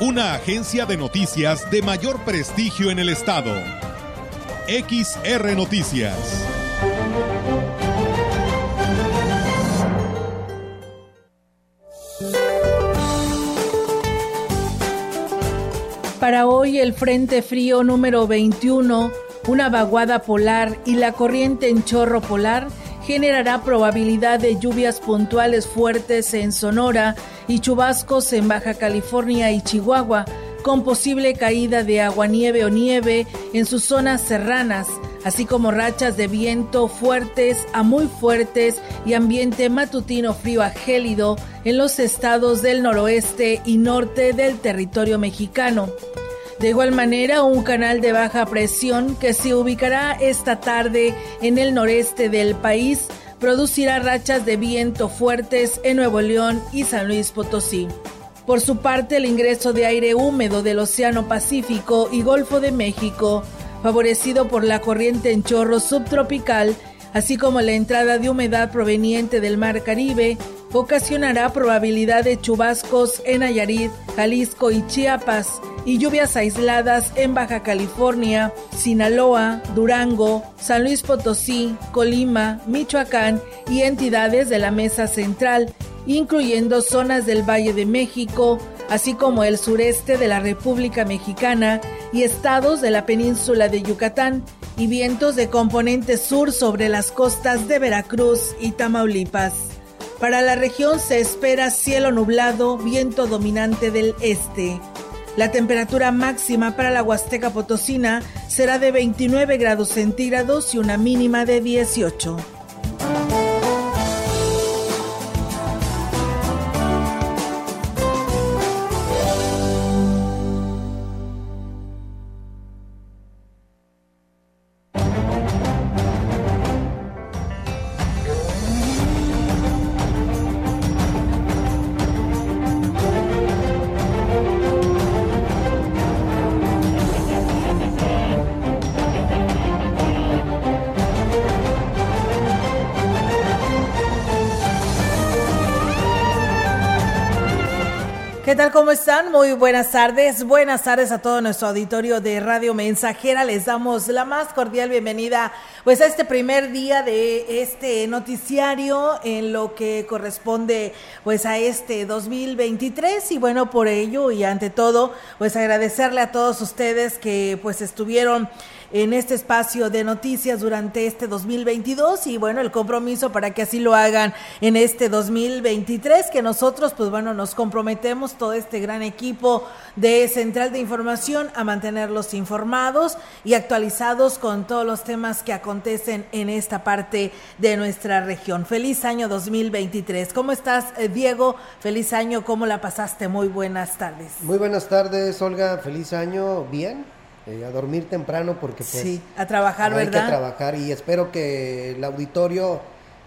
Una agencia de noticias de mayor prestigio en el estado. XR Noticias. Para hoy, el Frente Frío número 21, una vaguada polar y la corriente en chorro polar generará probabilidad de lluvias puntuales fuertes en Sonora y chubascos en Baja California y Chihuahua, con posible caída de aguanieve o nieve en sus zonas serranas, así como rachas de viento fuertes a muy fuertes y ambiente matutino frío a gélido en los estados del noroeste y norte del territorio mexicano. De igual manera, un canal de baja presión que se ubicará esta tarde en el noreste del país producirá rachas de viento fuertes en Nuevo León y San Luis Potosí. Por su parte, el ingreso de aire húmedo del Océano Pacífico y Golfo de México, favorecido por la corriente en chorro subtropical, así como la entrada de humedad proveniente del Mar Caribe, ocasionará probabilidad de chubascos en Nayarit, Jalisco y Chiapas, y lluvias aisladas en Baja California, Sinaloa, Durango, San Luis Potosí, Colima, Michoacán y entidades de la Mesa Central, incluyendo zonas del Valle de México, así como el sureste de la República Mexicana y estados de la península de Yucatán, y vientos de componente sur sobre las costas de Veracruz y Tamaulipas. Para la región se espera cielo nublado, viento dominante del este. La temperatura máxima para la Huasteca Potosina será de 29 grados centígrados y una mínima de 18. ¿Qué tal? ¿Cómo están? Muy buenas tardes. Buenas tardes a todo nuestro auditorio de Radio Mensajera. Les damos la más cordial bienvenida pues a este primer día de este noticiario en lo que corresponde pues a este 2023, y bueno, por ello y ante todo pues agradecerle a todos ustedes que pues estuvieron en este espacio de noticias durante este 2022 y bueno, el compromiso para que así lo hagan en este 2023, que nosotros pues bueno, nos comprometemos todo este gran equipo de Central de Información a mantenerlos informados y actualizados con todos los temas que acontecen en esta parte de nuestra región. Feliz año 2023. ¿Cómo estás, Diego? Feliz año, ¿cómo la pasaste? Muy buenas tardes. Muy buenas tardes, Olga. Feliz año. Bien. A dormir temprano porque pues sí, a trabajar, ¿verdad? Hay que trabajar, y espero que el auditorio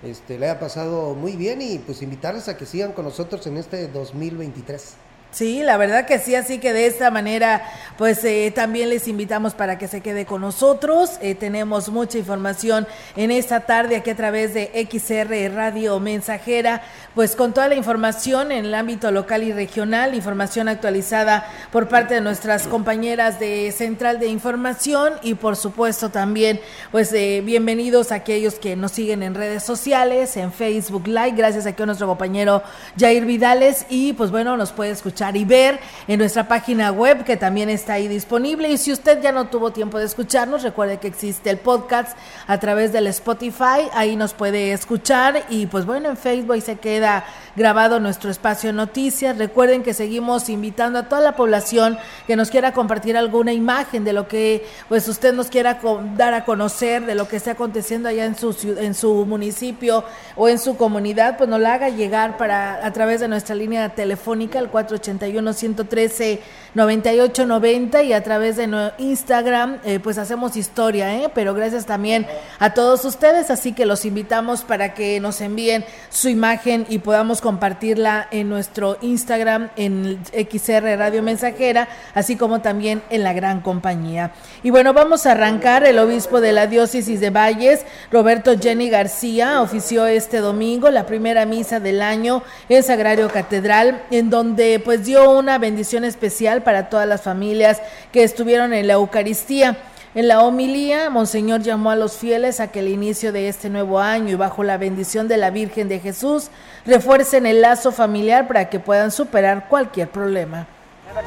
le haya pasado muy bien y pues invitarles a que sigan con nosotros en este 2023. Sí, la verdad que sí, así que de esta manera pues también les invitamos para que se quede con nosotros. Tenemos mucha información en esta tarde aquí a través de XR Radio Mensajera, pues con toda la información en el ámbito local y regional, información actualizada por parte de nuestras compañeras de Central de Información, y por supuesto también pues bienvenidos a aquellos que nos siguen en redes sociales, en Facebook Live, gracias aquí a nuestro compañero Jair Vidales, y pues bueno, nos puede escuchar y ver en nuestra página web que también está ahí disponible, y si usted ya no tuvo tiempo de escucharnos, recuerde que existe el podcast a través del Spotify, ahí nos puede escuchar, y pues bueno, en Facebook se queda grabado nuestro espacio de noticias. Recuerden que seguimos invitando a toda la población que nos quiera compartir alguna imagen de lo que pues usted nos quiera dar a conocer, de lo que está aconteciendo allá en su municipio o en su comunidad, pues nos la haga llegar a través de nuestra línea telefónica, el 480 81-113-9890 y a través de Instagram, pues hacemos historia, pero gracias también a todos ustedes, así que los invitamos para que nos envíen su imagen y podamos compartirla en nuestro Instagram, en XR Radio Mensajera, así como también en La Gran Compañía. Y bueno, vamos a arrancar. El obispo de la diócesis de Valles, Roberto Jenny García, ofició este domingo la primera misa del año en Sagrario Catedral, en donde pues dio una bendición especial para todas las familias que estuvieron en la Eucaristía. En la homilía, Monseñor llamó a los fieles a que al inicio de este nuevo año y bajo la bendición de la Virgen de Jesús, refuercen el lazo familiar para que puedan superar cualquier problema.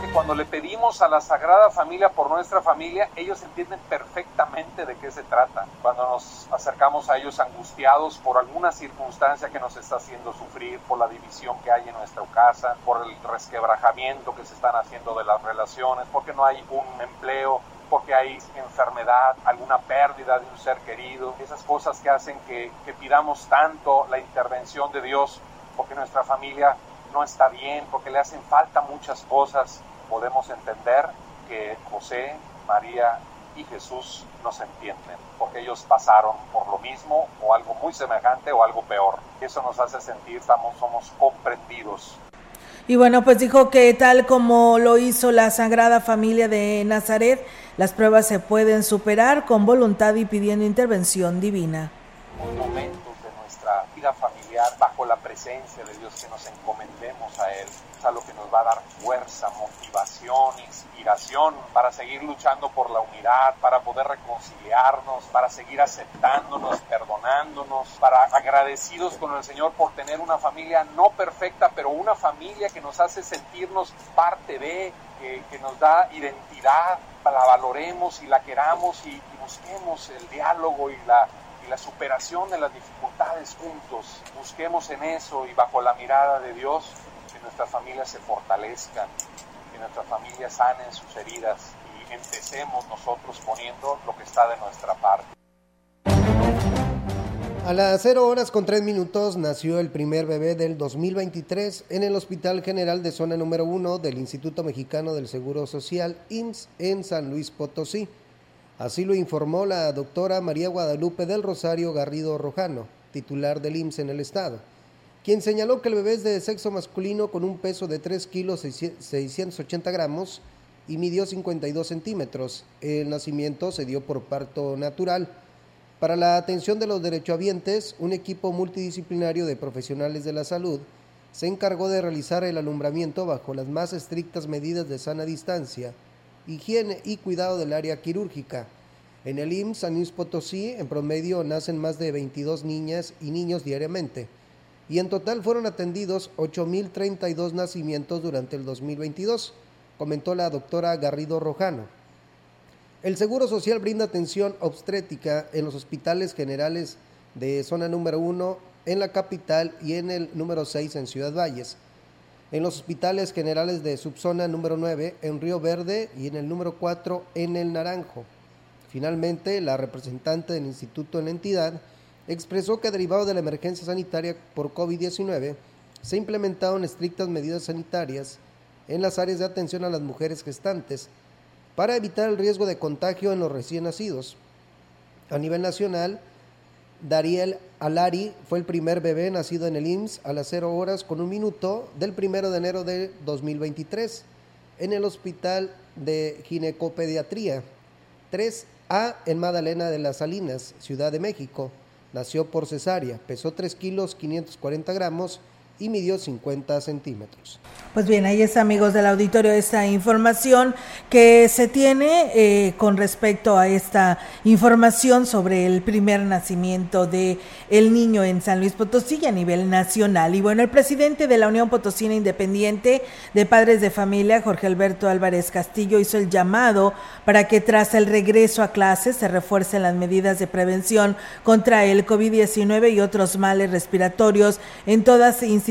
Que cuando le pedimos a la Sagrada Familia por nuestra familia, ellos entienden perfectamente de qué se trata. Cuando nos acercamos a ellos angustiados por alguna circunstancia que nos está haciendo sufrir, por la división que hay en nuestra casa, por el resquebrajamiento que se están haciendo de las relaciones, porque no hay un empleo, porque hay enfermedad, alguna pérdida de un ser querido, esas cosas que hacen que pidamos tanto la intervención de Dios, porque nuestra familia no está bien, porque le hacen falta muchas cosas. Podemos entender que José, María y Jesús nos entienden, porque ellos pasaron por lo mismo o algo muy semejante o algo peor. Eso nos hace sentir, somos comprendidos. Y bueno, pues dijo que tal como lo hizo la Sagrada Familia de Nazaret, las pruebas se pueden superar con voluntad y pidiendo intervención divina. Un momento. Vida familiar, bajo la presencia de Dios, que nos encomendemos a Él, es algo que nos va a dar fuerza, motivación, inspiración para seguir luchando por la unidad, para poder reconciliarnos, para seguir aceptándonos, perdonándonos, para agradecidos con el Señor por tener una familia no perfecta, pero una familia que nos hace sentirnos parte de, que nos da identidad, la valoremos y la queramos y busquemos el diálogo y la superación de las dificultades juntos. Busquemos en eso y bajo la mirada de Dios que nuestras familias se fortalezcan, que nuestras familias sanen sus heridas y empecemos nosotros poniendo lo que está de nuestra parte. A las 0:03 nació el primer bebé del 2023 en el Hospital General de Zona Número 1 del Instituto Mexicano del Seguro Social, IMSS, en San Luis Potosí. Así lo informó la doctora María Guadalupe del Rosario Garrido Rojano, titular del IMSS en el estado, quien señaló que el bebé es de sexo masculino con un peso de 3 kilos 680 gramos y midió 52 centímetros. El nacimiento se dio por parto natural. Para la atención de los derechohabientes, un equipo multidisciplinario de profesionales de la salud se encargó de realizar el alumbramiento bajo las más estrictas medidas de sana distancia, higiene y cuidado del área quirúrgica. En el IMSS San Luis Potosí, en promedio, nacen más de 22 niñas y niños diariamente, y en total fueron atendidos 8.032 nacimientos durante el 2022, comentó la doctora Garrido Rojano. El Seguro Social brinda atención obstétrica en los hospitales generales de zona número 1 en la capital y en el número 6 en Ciudad Valles, en los hospitales generales de subzona número 9 en Río Verde y en el número 4 en El Naranjo. Finalmente, la representante del instituto en la entidad expresó que derivado de la emergencia sanitaria por COVID-19, se implementaron estrictas medidas sanitarias en las áreas de atención a las mujeres gestantes para evitar el riesgo de contagio en los recién nacidos. A nivel nacional, Dariel Alari fue el primer bebé nacido en el IMSS a las 0:01 del 1 de enero de 2023 en el Hospital de Ginecopediatría 3A en Magdalena de las Salinas, Ciudad de México. Nació por cesárea, pesó 3 kilos 540 gramos y midió 50 centímetros. Pues bien, ahí está, amigos del auditorio, esta información que se tiene con respecto a esta información sobre el primer nacimiento de el niño en San Luis Potosí a nivel nacional. Y bueno, el presidente de la Unión Potosina Independiente de Padres de Familia, Jorge Alberto Álvarez Castillo, hizo el llamado para que tras el regreso a clases se refuercen las medidas de prevención contra el COVID-19 y otros males respiratorios en todas instituciones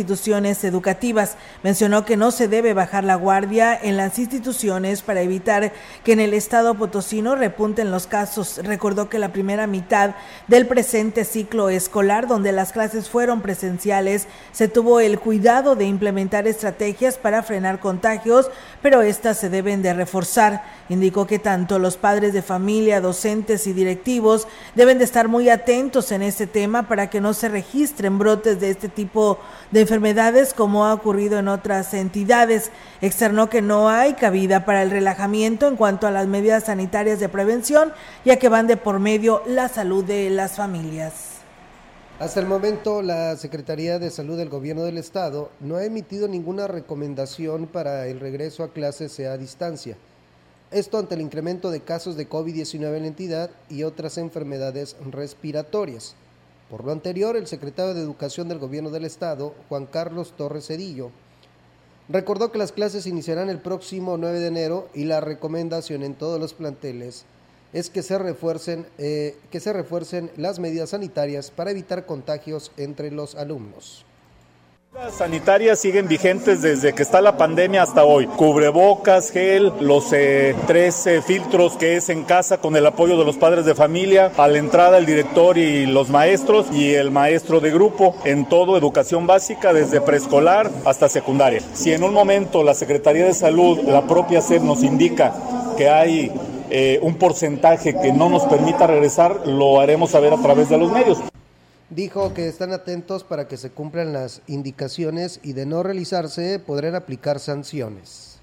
educativas. Mencionó que que no se debe bajar la guardia en las instituciones para evitar que en el estado potosino repunten los casos. Recordó que la primera mitad del presente ciclo escolar, donde las clases fueron presenciales, se tuvo el cuidado de implementar estrategias para frenar contagios, pero estas se deben de reforzar. Indicó que tanto los padres de familia, docentes y directivos deben de estar muy atentos en este tema para que no se registren brotes de este tipo de enfermedades como ha ocurrido en otras entidades. Externó que no hay cabida para el relajamiento en cuanto a las medidas sanitarias de prevención, ya que van de por medio la salud de las familias. Hasta el momento, la Secretaría de Salud del Gobierno del Estado no ha emitido ninguna recomendación para el regreso a clases sea a distancia. Esto ante el incremento de casos de COVID-19 en la entidad y otras enfermedades respiratorias. Por lo anterior, el secretario de Educación del Gobierno del Estado, Juan Carlos Torres Cedillo, recordó que las clases iniciarán el próximo 9 de enero y la recomendación en todos los planteles es que se refuercen las medidas sanitarias para evitar contagios entre los alumnos. Las sanitarias siguen vigentes desde que está la pandemia hasta hoy. Cubrebocas, gel, los 13 filtros que es en casa con el apoyo de los padres de familia, a la entrada el director y los maestros y el maestro de grupo en todo educación básica desde preescolar hasta secundaria. Si en un momento la Secretaría de Salud, la propia SEP nos indica que hay un porcentaje que no nos permita regresar, lo haremos saber a través de los medios. Dijo que están atentos para que se cumplan las indicaciones y de no realizarse podrán aplicar sanciones.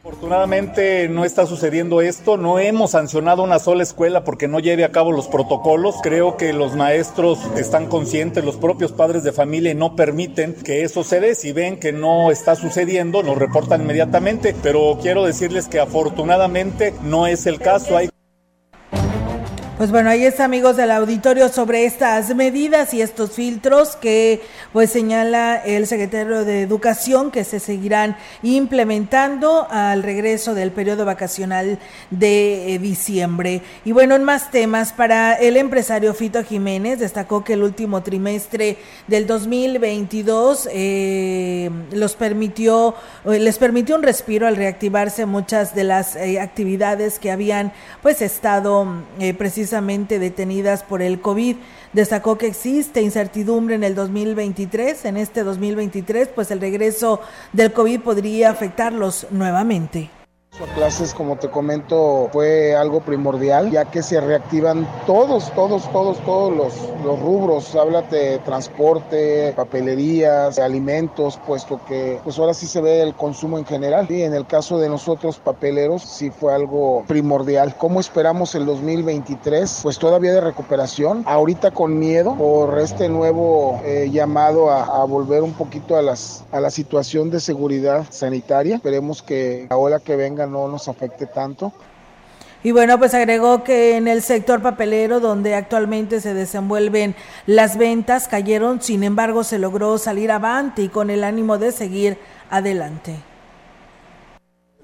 Afortunadamente no está sucediendo esto, no hemos sancionado una sola escuela porque no lleve a cabo los protocolos. Creo que los maestros están conscientes, los propios padres de familia, y no permiten que eso se dé. Si ven que no está sucediendo, nos reportan inmediatamente, pero quiero decirles que afortunadamente no es el caso. Pues bueno, ahí está, amigos del auditorio, sobre estas medidas y estos filtros que pues señala el secretario de Educación que se seguirán implementando al regreso del periodo vacacional de diciembre. Y bueno, en más temas, para el empresario Fito Jiménez, destacó que el último trimestre del 2022 les permitió un respiro al reactivarse muchas de las actividades que habían pues estado precisamente detenidas por el COVID. Destacó que existe incertidumbre en el 2023, en este 2023, pues el regreso del COVID podría afectarlos nuevamente. Clases, como te comento, fue algo primordial, ya que se reactivan todos los rubros. Háblate transporte, papelerías, alimentos, puesto que pues ahora sí se ve el consumo en general. Y en el caso de nosotros papeleros, sí fue algo primordial. ¿Cómo esperamos el 2023? Pues todavía de recuperación. Ahorita con miedo por este nuevo llamado a volver un poquito a la situación de seguridad sanitaria. Esperemos que la ola que venga no nos afecte tanto. Y bueno, pues agregó que en el sector papelero, donde actualmente se desenvuelven las ventas, cayeron, sin embargo se logró salir avante y con el ánimo de seguir adelante.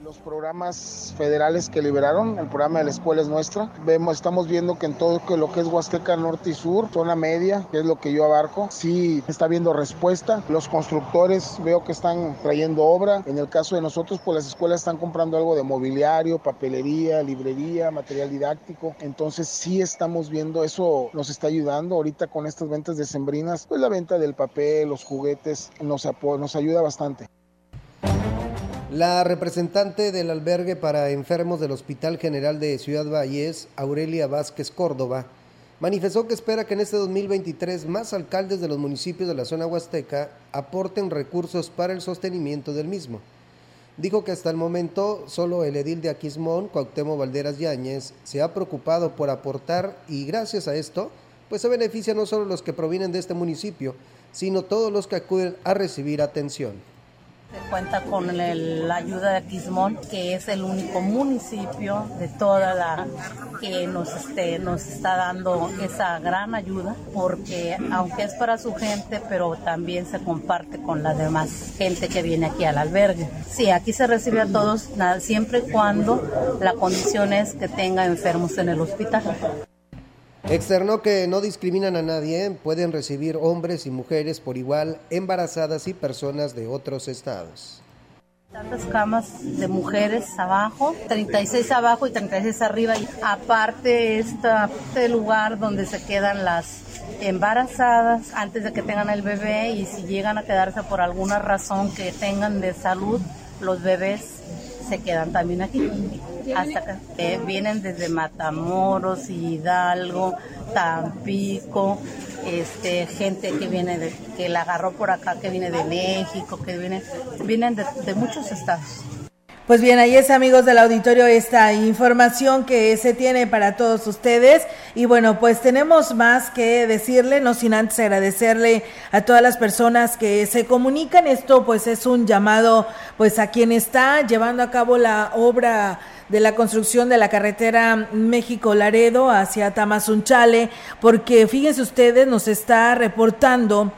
Los programas federales que liberaron, el programa de la escuela es nuestra, estamos viendo que en todo lo que es Huasteca Norte y Sur, zona media, que es lo que yo abarco, sí está habiendo respuesta. Los constructores veo que están trayendo obra. En el caso de nosotros, pues las escuelas están comprando algo de mobiliario, papelería, librería, material didáctico. Entonces sí estamos viendo, eso nos está ayudando. Ahorita con estas ventas decembrinas, pues la venta del papel, los juguetes, nos ayuda bastante. La representante del albergue para enfermos del Hospital General de Ciudad Valles, Aurelia Vázquez Córdoba, manifestó que espera que en este 2023 más alcaldes de los municipios de la zona huasteca aporten recursos para el sostenimiento del mismo. Dijo que hasta el momento solo el edil de Aquismón, Cuauhtémoc Valderas Yáñez, se ha preocupado por aportar y gracias a esto pues se benefician no solo los que provienen de este municipio, sino todos los que acuden a recibir atención. Se cuenta con la ayuda de Aquismón, que es el único municipio de toda la que nos está dando esa gran ayuda, porque aunque es para su gente, pero también se comparte con la demás gente que viene aquí al albergue. Sí, aquí se recibe a todos, siempre y cuando la condición es que tenga enfermos en el hospital. Externó que no discriminan a nadie, pueden recibir hombres y mujeres por igual, embarazadas y personas de otros estados. Tantas camas de mujeres abajo, 36 abajo y 36 arriba, y aparte está el lugar donde se quedan las embarazadas antes de que tengan el bebé, y si llegan a quedarse por alguna razón que tengan de salud, los bebés se quedan también aquí, hasta que vienen desde Matamoros, Hidalgo, Tampico, gente que viene que la agarró por acá, que viene de México, que vienen de muchos estados. Pues bien, ahí es, amigos del auditorio, esta información que se tiene para todos ustedes. Y bueno, pues tenemos más que decirle, no sin antes agradecerle a todas las personas que se comunican. Esto pues es un llamado pues a quien está llevando a cabo la obra de la construcción de la carretera México-Laredo hacia Tamasunchale, porque fíjense ustedes, nos está reportando.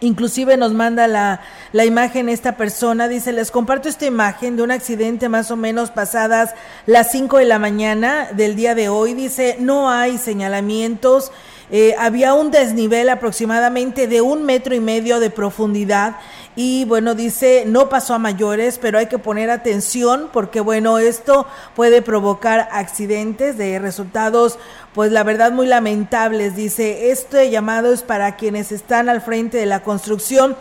Inclusive nos manda la imagen esta persona, dice: les comparto esta imagen de un accidente más o menos pasadas las 5 de la mañana del día de hoy. Dice, no hay señalamientos. Había un desnivel aproximadamente de 1,5 metros de profundidad y bueno, dice, no pasó a mayores, pero hay que poner atención porque bueno, esto puede provocar accidentes de resultados pues la verdad muy lamentables. Dice, este llamado es para quienes están al frente de la construcción.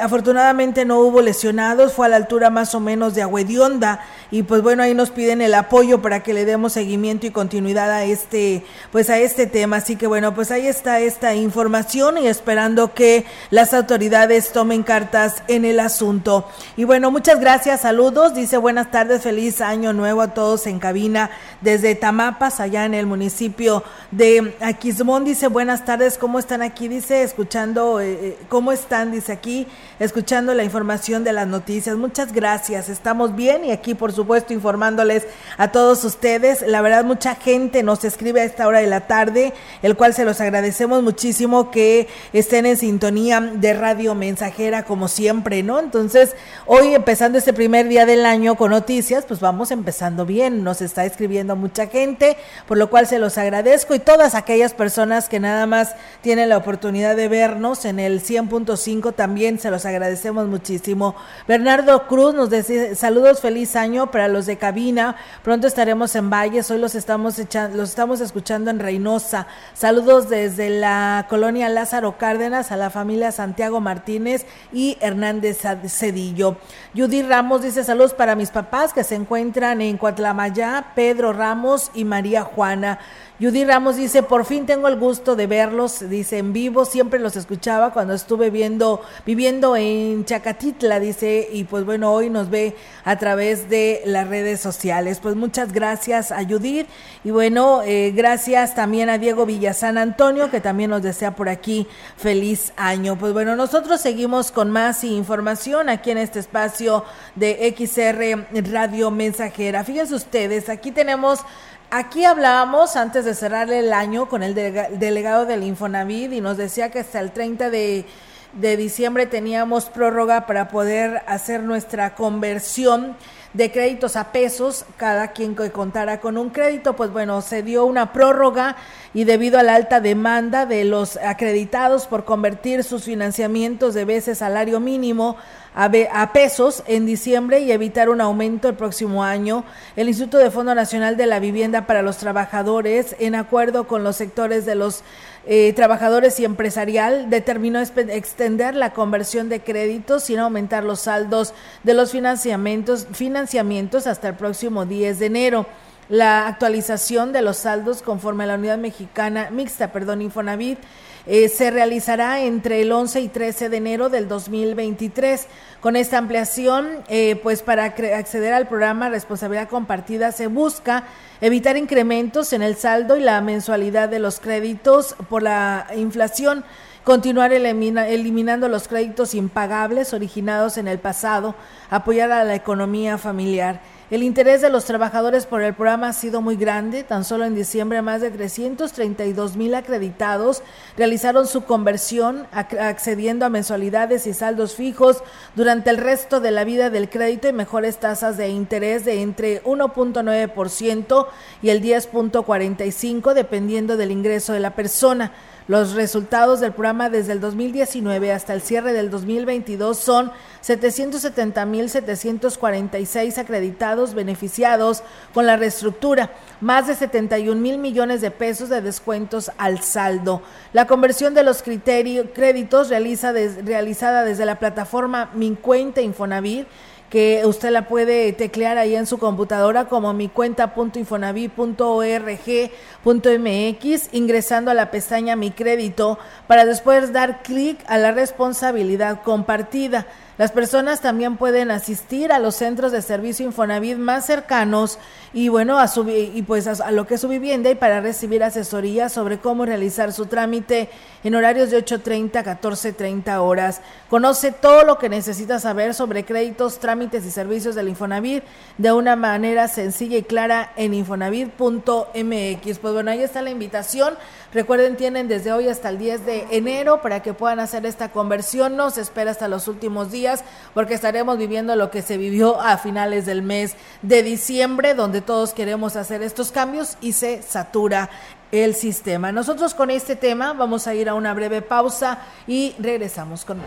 Afortunadamente no hubo lesionados, fue a la altura más o menos de Aguedionda y pues bueno, ahí nos piden el apoyo para que le demos seguimiento y continuidad a este tema. Así que bueno, pues ahí está esta información y esperando que las autoridades tomen cartas en el asunto. Y bueno, muchas gracias, saludos, dice buenas tardes, feliz año nuevo a todos en cabina desde Tamapas, allá en el municipio de Aquismón. Dice, buenas tardes, ¿cómo están aquí? Dice, escuchando, ¿cómo están? Dice, aquí escuchando la información de las noticias. Muchas gracias, estamos bien y aquí por supuesto informándoles a todos ustedes. La verdad, mucha gente nos escribe a esta hora de la tarde, el cual se los agradecemos muchísimo que estén en sintonía de Radio Mensajera como siempre, ¿no? Entonces, hoy empezando este primer día del año con noticias, pues vamos empezando bien, nos está escribiendo mucha gente, por lo cual se los agradezco, y todas aquellas personas que nada más tienen la oportunidad de vernos en el 100.5 también se los agradecemos muchísimo. Bernardo Cruz nos dice, saludos, feliz año para los de cabina, pronto estaremos en Valles, hoy los estamos escuchando en Reynosa, saludos desde la colonia Lázaro Cárdenas a la familia Santiago Martínez y Hernández Cedillo. Judy Ramos dice, saludos para mis papás que se encuentran en Cuatlamayá, Pedro Ramos y María Juana. Judy Ramos dice, por fin tengo el gusto de verlos, dice, en vivo, siempre los escuchaba cuando estuve viviendo en Chacatitla, dice, y pues bueno, hoy nos ve a través de las redes sociales. Pues muchas gracias a Judith, y bueno, gracias también a Diego Villazán Antonio, que también nos desea por aquí feliz año. Pues bueno, nosotros seguimos con más información aquí en este espacio de XR Radio Mensajera. Fíjense ustedes, Aquí hablábamos antes de cerrarle el año con el delegado del Infonavit y nos decía que hasta el 30 de diciembre teníamos prórroga para poder hacer nuestra conversión de créditos a pesos, cada quien que contara con un crédito. Pues bueno, se dio una prórroga y debido a la alta demanda de los acreditados por convertir sus financiamientos de veces salario mínimo a pesos en diciembre y evitar un aumento el próximo año, el Instituto de Fondo Nacional de la Vivienda para los Trabajadores, en acuerdo con los sectores de los trabajadores y empresarial, determinó extender la conversión de créditos sin aumentar los saldos de los financiamientos hasta el próximo 10 de enero. La actualización de los saldos conforme a la unidad mixta, Infonavit, se realizará entre el 11 y 13 de enero del 2023. Con esta ampliación, pues para acceder al programa Responsabilidad Compartida se busca evitar incrementos en el saldo y la mensualidad de los créditos por la inflación, continuar eliminando los créditos impagables originados en el pasado, apoyar a la economía familiar. El interés de los trabajadores por el programa ha sido muy grande. Tan solo en diciembre más de 332,000 acreditados realizaron su conversión accediendo a mensualidades y saldos fijos durante el resto de la vida del crédito y mejores tasas de interés de entre 1.9% y el 10.45% dependiendo del ingreso de la persona. Los resultados del programa desde el 2019 hasta el cierre del 2022 son 770,746 acreditados beneficiados con la reestructura, más de 71,000 millones de pesos de descuentos al saldo. La conversión de los créditos realizada desde la plataforma Mi Cuenta Infonavit, que usted la puede teclear ahí en su computadora como micuenta.infonavit.org.mx, ingresando a la pestaña Mi Crédito, para después dar clic a la responsabilidad compartida. Las personas también pueden asistir a los centros de servicio Infonavit más cercanos y a lo que es su vivienda, y para recibir asesoría sobre cómo realizar su trámite en horarios de 8:30 a 14:30 horas. Conoce todo lo que necesitas saber sobre créditos, trámites y servicios del Infonavit de una manera sencilla y clara en infonavit.mx. Pues bueno, ahí está la invitación. Recuerden, tienen desde hoy hasta el 10 de enero para que puedan hacer esta conversión. No se espera hasta los últimos días porque estaremos viviendo lo que se vivió a finales del mes de diciembre, donde todos queremos hacer estos cambios y se satura el sistema. Nosotros con este tema vamos a ir a una breve pausa y regresamos con más.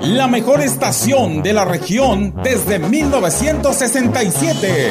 la mejor estación de la región desde 1967.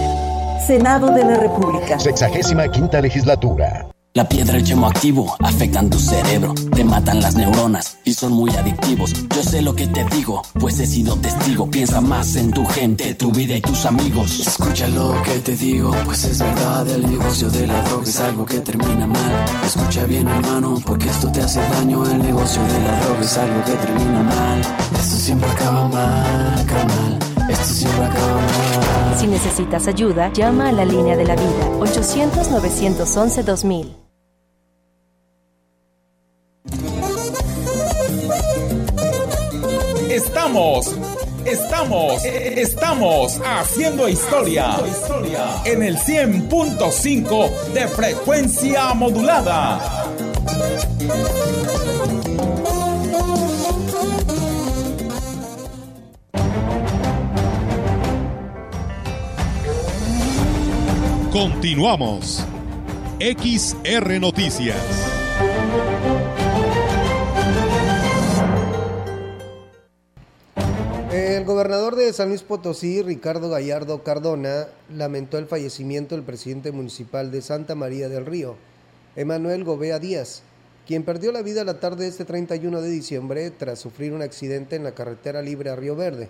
Senado de la República. 65ª Legislatura. La piedra y el chemo activo afectan tu cerebro, te matan las neuronas y son muy adictivos. Yo sé lo que te digo, pues he sido testigo. Piensa más en tu gente, tu vida y tus amigos. Escucha lo que te digo, pues es verdad. El negocio de la droga es algo que termina mal. Escucha bien, hermano, porque esto te hace daño. El negocio de la droga es algo que termina mal. Esto siempre acaba mal, carnal. Esto siempre acaba mal. Si necesitas ayuda, llama a la línea de la vida 800-911-2000. Estamos haciendo historia en el 100.5 de frecuencia modulada. Continuamos. XR Noticias. El gobernador de San Luis Potosí, Ricardo Gallardo Cardona, lamentó el fallecimiento del presidente municipal de Santa María del Río, Emanuel Gobea Díaz, quien perdió la vida la tarde de este 31 de diciembre tras sufrir un accidente en la carretera libre a Río Verde.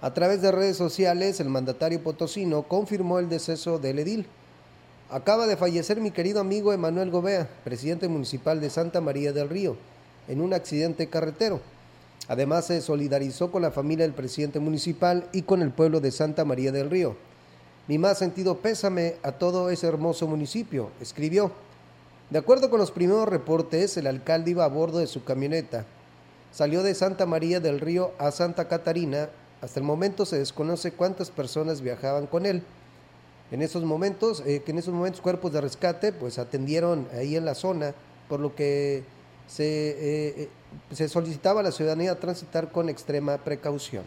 A través de redes sociales, el mandatario potosino confirmó el deceso del edil. Acaba de fallecer mi querido amigo Emanuel Gobea, presidente municipal de Santa María del Río, en un accidente carretero. Además, se solidarizó con la familia del presidente municipal y con el pueblo de Santa María del Río. Mi más sentido pésame a todo ese hermoso municipio, escribió. De acuerdo con los primeros reportes, el alcalde iba a bordo de su camioneta. Salió de Santa María del Río a Santa Catarina. Hasta el momento se desconoce cuántas personas viajaban con él. En esos momentos cuerpos de rescate pues atendieron ahí en la zona, por lo que se solicitaba a la ciudadanía transitar con extrema precaución.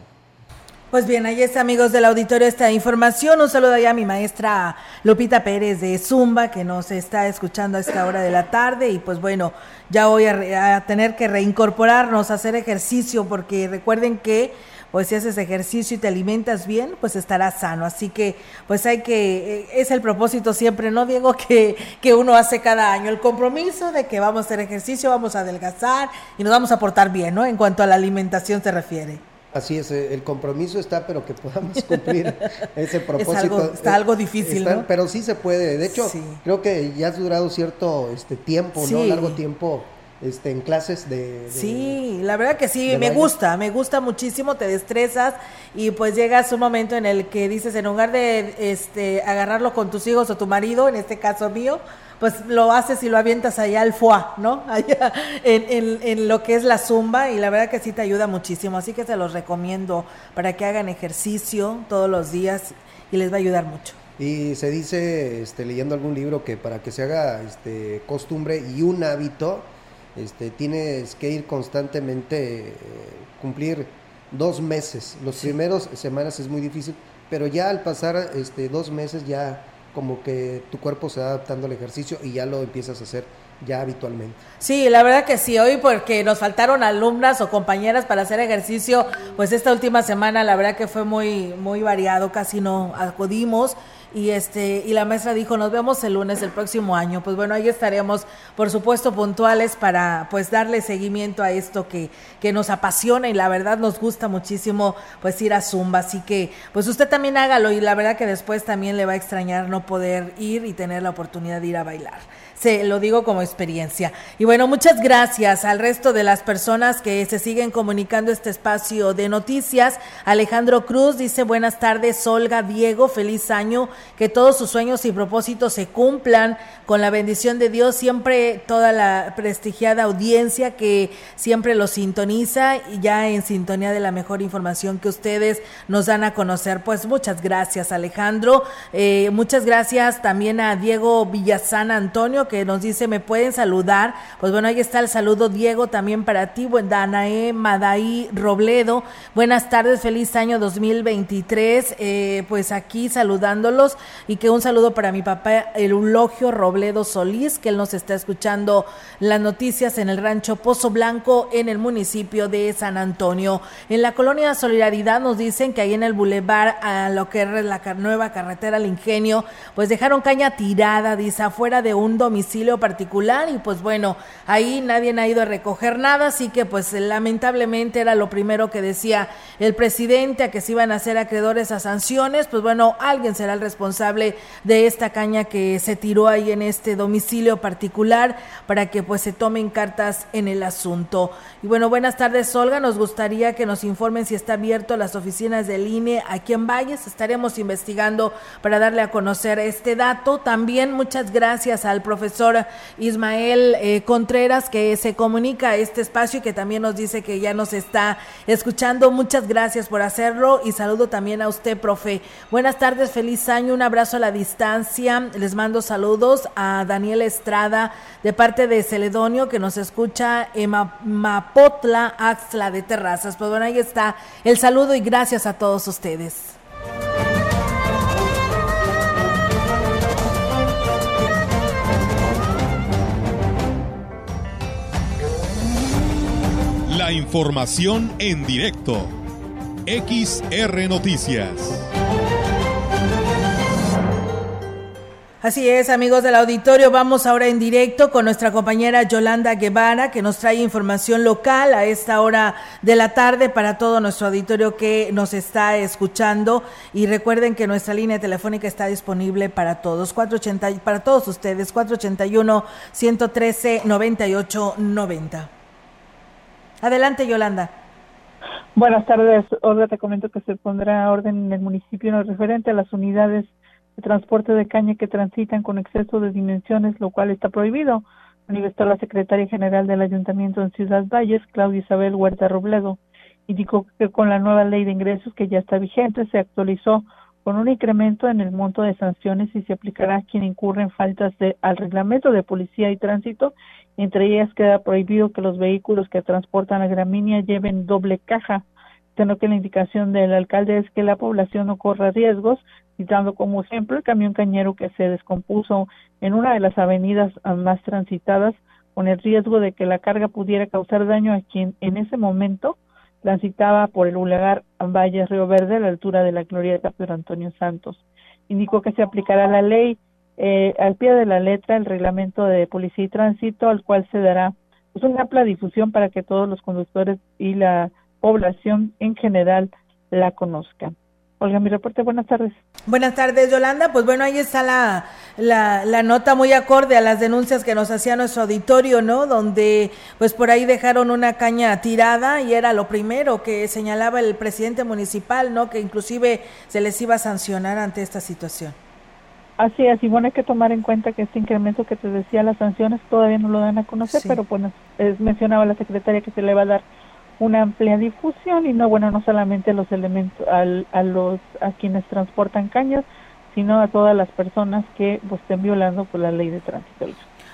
Pues bien, ahí está, amigos del auditorio, esta información. Un saludo allá a mi maestra Lupita Pérez de Zumba, que nos está escuchando a esta hora de la tarde. Y pues bueno, ya voy a tener que reincorporarnos a hacer ejercicio, porque recuerden que pues si haces ejercicio y te alimentas bien, pues estarás sano. Así que pues hay que, es el propósito siempre, ¿no, Diego?, que uno hace cada año, el compromiso de que vamos a hacer ejercicio, vamos a adelgazar y nos vamos a portar bien, ¿no?, en cuanto a la alimentación se refiere. Así es, el compromiso está, pero que podamos cumplir ese propósito. Está algo difícil, ¿no? Pero sí se puede. De hecho, sí, creo que ya has durado cierto tiempo, sí, ¿no?, largo tiempo en clases de sí, la verdad que sí, me gusta muchísimo, te destrezas y pues llegas un momento en el que dices, en lugar de agarrarlo con tus hijos o tu marido, en este caso mío, pues lo haces y lo avientas allá al foie, ¿no?, allá en lo que es la zumba, y la verdad que sí te ayuda muchísimo, así que se los recomiendo para que hagan ejercicio todos los días y les va a ayudar mucho. Y se dice, leyendo algún libro, que para que se haga costumbre y un hábito, tienes que ir constantemente, cumplir 2 meses. Los primeros semanas es muy difícil, pero ya al pasar 2 meses ya como que tu cuerpo se va adaptando al ejercicio y ya lo empiezas a hacer ya habitualmente. Sí, la verdad que sí, hoy porque nos faltaron alumnas o compañeras para hacer ejercicio, pues esta última semana la verdad que fue muy, muy variado, casi no acudimos. Y la maestra dijo, nos vemos el lunes del próximo año. Pues bueno, ahí estaremos, por supuesto, puntuales para pues darle seguimiento a esto que nos apasiona y la verdad nos gusta muchísimo pues ir a Zumba. Así que pues usted también hágalo y la verdad que después también le va a extrañar no poder ir y tener la oportunidad de ir a bailar. Se lo digo como experiencia. Y bueno, muchas gracias al resto de las personas que se siguen comunicando este espacio de noticias. Alejandro Cruz dice, buenas tardes, Olga, Diego, feliz año, que todos sus sueños y propósitos se cumplan con la bendición de Dios, siempre toda la prestigiada audiencia que siempre los sintoniza y ya en sintonía de la mejor información que ustedes nos dan a conocer. Pues muchas gracias, Alejandro, muchas gracias también a Diego Villazán Antonio, que nos dice, me pueden saludar. Pues bueno, ahí está el saludo, Diego, también para ti. Buen Danae Madaí Robledo, buenas tardes, feliz año 2023, pues aquí saludándolos, y que un saludo para mi papá Eulogio Robledo Solís, que él nos está escuchando las noticias en el rancho Pozo Blanco, en el municipio de San Antonio, en la colonia Solidaridad. Nos dicen que ahí en el bulevar, a lo que es la nueva carretera al Ingenio, pues dejaron caña tirada, dice, afuera de un domicilio particular, y pues bueno, ahí nadie ha ido a recoger nada, así que pues lamentablemente era lo primero que decía el presidente, a que se iban a hacer acreedores a sanciones. Pues bueno, alguien será el responsable de esta caña que se tiró ahí en este domicilio particular, para que pues se tomen cartas en el asunto. Y bueno, buenas tardes, Olga, nos gustaría que nos informen si está abierto las oficinas del INE aquí en Valles, estaremos investigando para darle a conocer este dato. También muchas gracias al profesor Ismael Contreras, que se comunica a este espacio y que también nos dice que ya nos está escuchando. Muchas gracias por hacerlo, y saludo también a usted, profe. Buenas tardes, feliz año, un abrazo a la distancia. Les mando saludos a Daniel Estrada de parte de Celedonio, que nos escucha en Mapotla, Axtla de Terrazas. Pues bueno, ahí está el saludo y gracias a todos ustedes. La información en directo. XR Noticias. Así es, amigos del auditorio, vamos ahora en directo con nuestra compañera Yolanda Guevara, que nos trae información local a esta hora de la tarde para todo nuestro auditorio que nos está escuchando. Y recuerden que nuestra línea telefónica está disponible para todos, para todos ustedes, 481-113-9890. Adelante, Yolanda. Buenas tardes, Olga, te comento que se pondrá orden en el municipio en lo referente a las unidades de transporte de caña que transitan con exceso de dimensiones, lo cual está prohibido, manifestó la secretaria general del Ayuntamiento en Ciudad Valles, Claudia Isabel Huerta Robledo. Indicó que con la nueva ley de ingresos que ya está vigente, se actualizó con un incremento en el monto de sanciones y se aplicará a quien incurre en faltas al reglamento de policía y tránsito. Entre ellas queda prohibido que los vehículos que transportan la gramínea lleven doble caja, sino que la indicación del alcalde es que la población no corra riesgos, citando como ejemplo el camión cañero que se descompuso en una de las avenidas más transitadas, con el riesgo de que la carga pudiera causar daño a quien en ese momento transitaba por el lugar Valle Río Verde a la altura de la glorieta Pedro Antonio Santos. Indicó que se aplicará la ley al pie de la letra, el reglamento de policía y tránsito, al cual se dará una amplia difusión para que todos los conductores y la población en general la conozca. Olga, mi reporte, buenas tardes. Buenas tardes, Yolanda. Pues bueno, ahí está la nota muy acorde a las denuncias que nos hacía nuestro auditorio, ¿no? Donde pues por ahí dejaron una caña tirada y era lo primero que señalaba el presidente municipal, ¿no? Que inclusive se les iba a sancionar ante esta situación. Así es, y bueno, hay que tomar en cuenta que este incremento que te decía, las sanciones todavía no lo dan a conocer, sí. Pero bueno, mencionaba la secretaria que se le va a dar una amplia difusión y no solamente los elementos a quienes transportan cañas, sino a todas las personas que pues, estén violando por la ley de tránsito.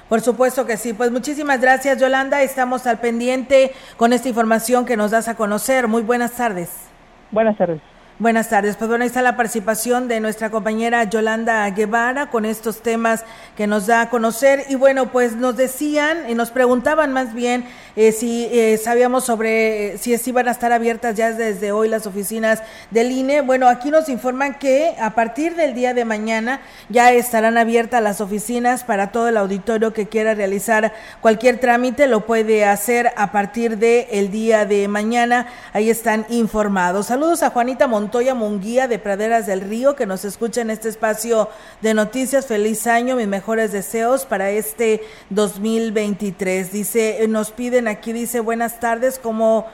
Por supuesto que sí, pues muchísimas gracias, Yolanda, estamos al pendiente con esta información que nos das a conocer. Muy buenas tardes. Buenas tardes. Buenas tardes, pues bueno, ahí está la participación de nuestra compañera Yolanda Guevara con estos temas que nos da a conocer y bueno, pues nos decían y nos preguntaban más bien si sabíamos sobre si iban a estar abiertas ya desde hoy las oficinas del INE. Bueno, aquí nos informan que a partir del día de mañana ya estarán abiertas las oficinas para todo el auditorio que quiera realizar cualquier trámite, lo puede hacer a partir del día de mañana, ahí están informados. Saludos a Juanita Montoya Munguía de Praderas del Río, que nos escucha en este espacio de noticias. Feliz año, mis mejores deseos para este 2023. Dice, nos piden aquí, dice, buenas tardes, como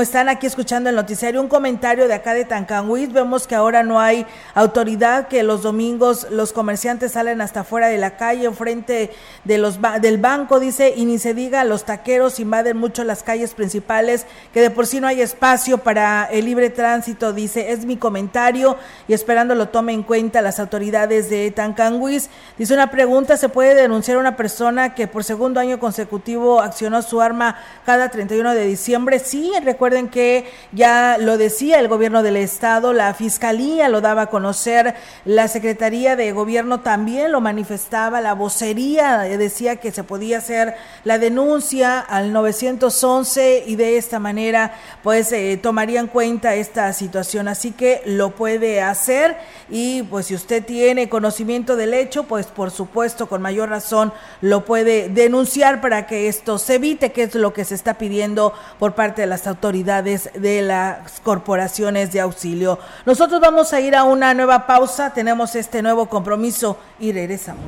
están aquí escuchando el noticiario, un comentario de acá de Tancanhuiz, vemos que ahora no hay autoridad, que los domingos los comerciantes salen hasta fuera de la calle, enfrente de del banco, dice, y ni se diga, los taqueros invaden mucho las calles principales, que de por sí no hay espacio para el libre tránsito, dice, es mi comentario, y esperando lo tome en cuenta las autoridades de Tancanhuiz. Dice una pregunta, ¿se puede denunciar a una persona que por segundo año consecutivo accionó su arma cada 31 de diciembre? Sí, recuerden que ya lo decía el gobierno del estado, la fiscalía lo daba a conocer, la Secretaría de Gobierno también lo manifestaba, la vocería decía que se podía hacer la denuncia al 911 y de esta manera pues tomaría en cuenta esta situación, así que lo puede hacer y pues si usted tiene conocimiento del hecho, pues por supuesto con mayor razón lo puede denunciar para que esto se evite, que es lo que se está pidiendo por parte de las autoridades de las corporaciones de auxilio. Nosotros vamos a ir a una nueva pausa, tenemos este nuevo compromiso y regresamos.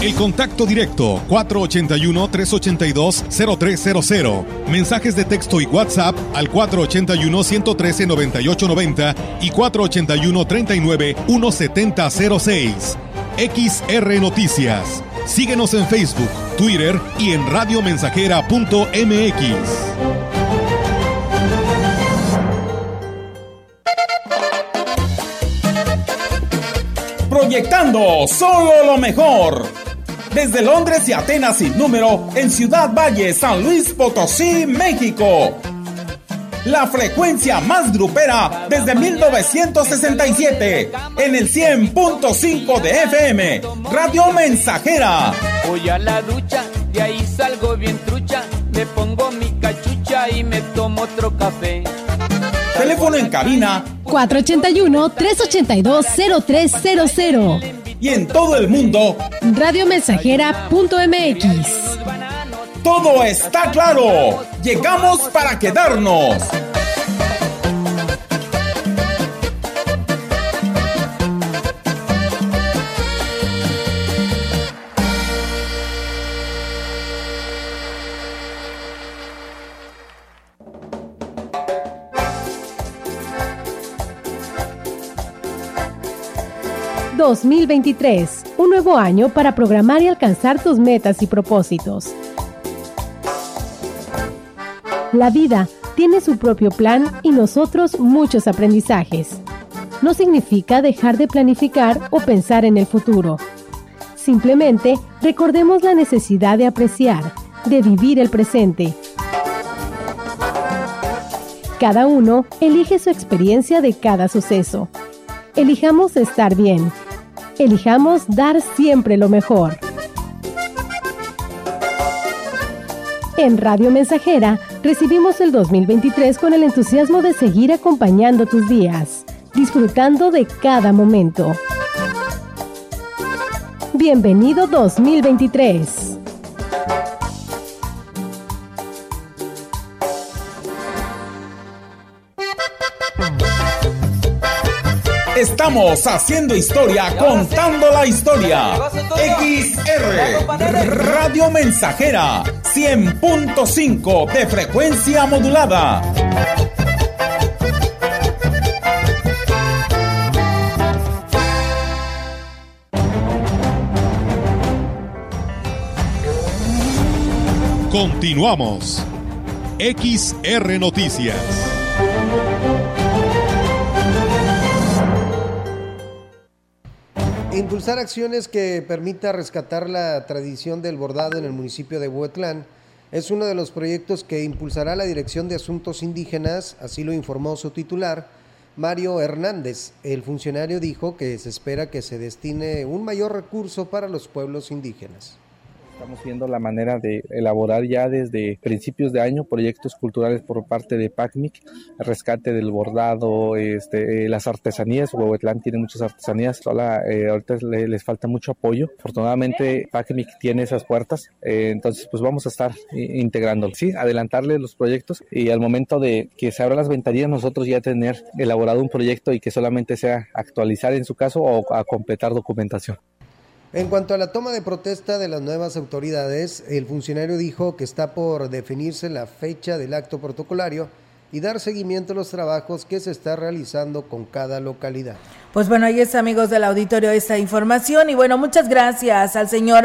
El contacto directo 481-382-0300, mensajes de texto y WhatsApp al 481-113-9890 y 481-39-1706. XR Noticias. Síguenos en Facebook, Twitter y en radiomensajera.mx. Proyectando solo lo mejor. Desde Londres y Atenas sin número en Ciudad Valle, San Luis Potosí, México. La frecuencia más grupera desde 1967 en el 100.5 de FM, Radio Mensajera. Voy a la ducha, de ahí salgo bien trucha, me pongo mi cachucha y me tomo otro café. Teléfono en cabina 481-382-0300 y en todo el mundo radiomensajera.mx. Todo está claro. Llegamos para quedarnos. ...2023... un nuevo año para programar y alcanzar tus metas y propósitos. La vida tiene su propio plan y nosotros muchos aprendizajes. No significa dejar de planificar o pensar en el futuro. Simplemente recordemos la necesidad de apreciar, de vivir el presente. Cada uno elige su experiencia de cada suceso. Elijamos estar bien. Elijamos dar siempre lo mejor. En Radio Mensajera recibimos el 2023 con el entusiasmo de seguir acompañando tus días, disfrutando de cada momento. Bienvenido 2023. Estamos haciendo historia, contando la historia. XR Radio Mensajera 100.5 de frecuencia modulada. Continuamos. XR Noticias. Impulsar acciones que permita rescatar la tradición del bordado en el municipio de Huetlán es uno de los proyectos que impulsará la Dirección de Asuntos Indígenas, así lo informó su titular, Mario Hernández. El funcionario dijo que se espera que se destine un mayor recurso para los pueblos indígenas. Estamos viendo la manera de elaborar ya desde principios de año proyectos culturales por parte de PACMIC, rescate del bordado, las artesanías. Huehuetlán tiene muchas artesanías, ahorita les falta mucho apoyo. Afortunadamente PACMIC tiene esas puertas, entonces pues vamos a estar integrándolos, sí, adelantarles los proyectos y al momento de que se abran las ventanillas nosotros ya tener elaborado un proyecto y que solamente sea actualizar en su caso o a completar documentación. En cuanto a la toma de protesta de las nuevas autoridades, el funcionario dijo que está por definirse la fecha del acto protocolario y dar seguimiento a los trabajos que se está realizando con cada localidad. Pues bueno, ahí es, amigos del auditorio, esta información. Y bueno, muchas gracias al señor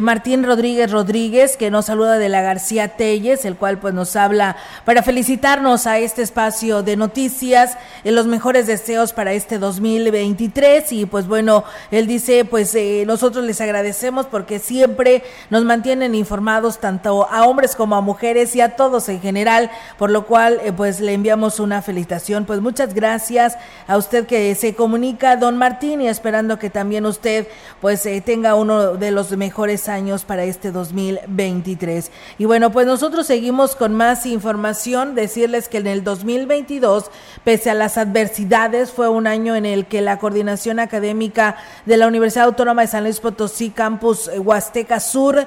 Martín Rodríguez, que nos saluda de la García Telles, el cual pues nos habla para felicitarnos a este espacio de noticias, los mejores deseos para este 2023. Y pues bueno, él dice, pues nosotros les agradecemos porque siempre nos mantienen informados tanto a hombres como a mujeres y a todos en general, por lo cual pues le enviamos una felicitación. Pues muchas gracias a usted que se comunica, don Martín, y esperando que también usted pues tenga uno de los mejores años para este 2023. Y bueno, pues nosotros seguimos con más información. Decirles que en el 2022, pese a las adversidades, fue un año en el que la coordinación académica de la Universidad Autónoma de San Luis Potosí, Campus Huasteca Sur,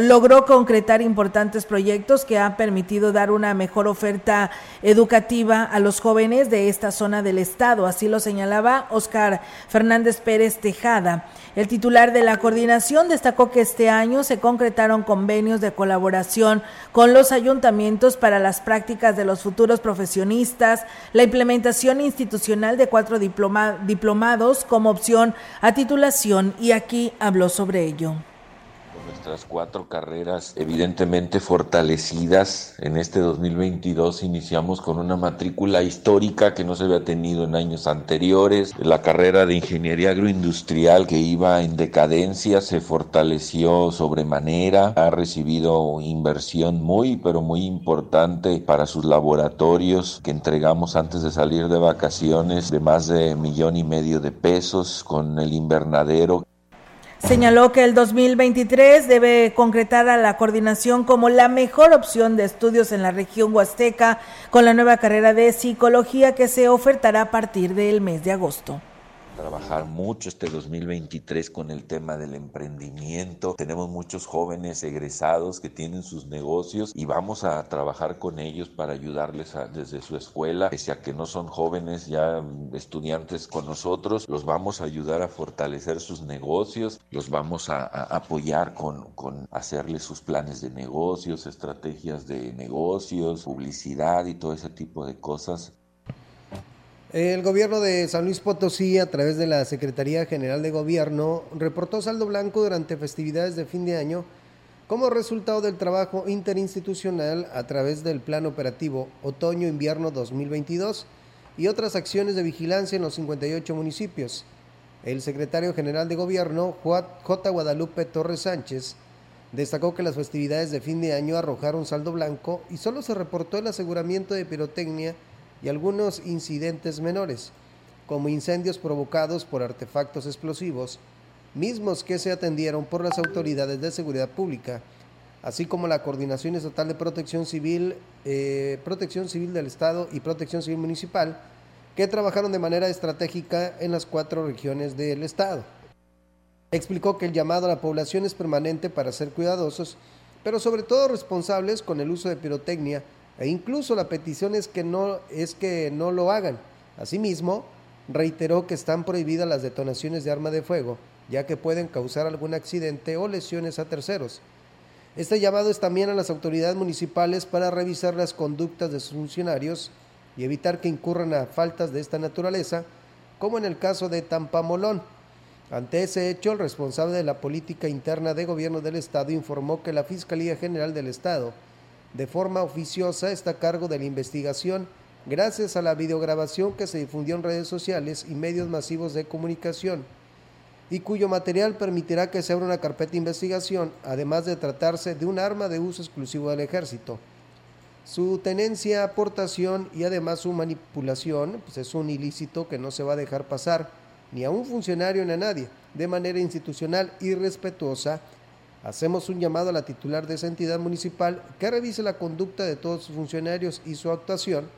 logró concretar importantes proyectos que han permitido dar una mejor oferta educativa a los jóvenes de esta zona del estado, así lo señalaba Óscar Fernández Pérez Tejada. El titular de la coordinación destacó que este año se concretaron convenios de colaboración con los ayuntamientos para las prácticas de los futuros profesionistas, la implementación institucional de 4 diplomados como opción a titulación, y aquí habló sobre ello. Nuestras 4 carreras evidentemente fortalecidas. En este 2022 iniciamos con una matrícula histórica que no se había tenido en años anteriores. La carrera de Ingeniería Agroindustrial, que iba en decadencia, se fortaleció sobremanera. Ha recibido inversión muy, pero muy importante para sus laboratorios, que entregamos antes de salir de vacaciones, de más de 1,5 millones de pesos, con el invernadero. Señaló que el 2023 debe concretar a la coordinación como la mejor opción de estudios en la región huasteca con la nueva carrera de psicología que se ofertará a partir del mes de agosto. Trabajar mucho este 2023 con el tema del emprendimiento. Tenemos muchos jóvenes egresados que tienen sus negocios y vamos a trabajar con ellos para ayudarles desde su escuela. Pese a que no son jóvenes ya estudiantes con nosotros, los vamos a ayudar a fortalecer sus negocios, los vamos a apoyar con hacerles sus planes de negocios, estrategias de negocios, publicidad y todo ese tipo de cosas. El gobierno de San Luis Potosí, a través de la Secretaría General de Gobierno, reportó saldo blanco durante festividades de fin de año como resultado del trabajo interinstitucional a través del Plan Operativo Otoño-Invierno 2022 y otras acciones de vigilancia en los 58 municipios. El secretario general de Gobierno, J. Guadalupe Torres Sánchez, destacó que las festividades de fin de año arrojaron saldo blanco y solo se reportó el aseguramiento de pirotecnia y algunos incidentes menores, como incendios provocados por artefactos explosivos, mismos que se atendieron por las autoridades de seguridad pública, así como la Coordinación Estatal de Protección Civil del Estado y Protección Civil Municipal, que trabajaron de manera estratégica en las 4 regiones del Estado. Explicó que el llamado a la población es permanente para ser cuidadosos, pero sobre todo responsables con el uso de pirotecnia, e incluso la petición es que no lo hagan. Asimismo, reiteró que están prohibidas las detonaciones de arma de fuego, ya que pueden causar algún accidente o lesiones a terceros. Este llamado es también a las autoridades municipales para revisar las conductas de sus funcionarios y evitar que incurran a faltas de esta naturaleza, como en el caso de Tampamolón. Ante ese hecho, el responsable de la política interna de gobierno del Estado informó que la Fiscalía General del Estado, de forma oficiosa, está a cargo de la investigación gracias a la videograbación que se difundió en redes sociales y medios masivos de comunicación, y cuyo material permitirá que se abra una carpeta de investigación, además de tratarse de un arma de uso exclusivo del Ejército. Su tenencia, aportación y además su manipulación, pues es un ilícito que no se va a dejar pasar ni a un funcionario ni a nadie, de manera institucional y respetuosa. Hacemos un llamado a la titular de esa entidad municipal que revise la conducta de todos sus funcionarios y su actuación,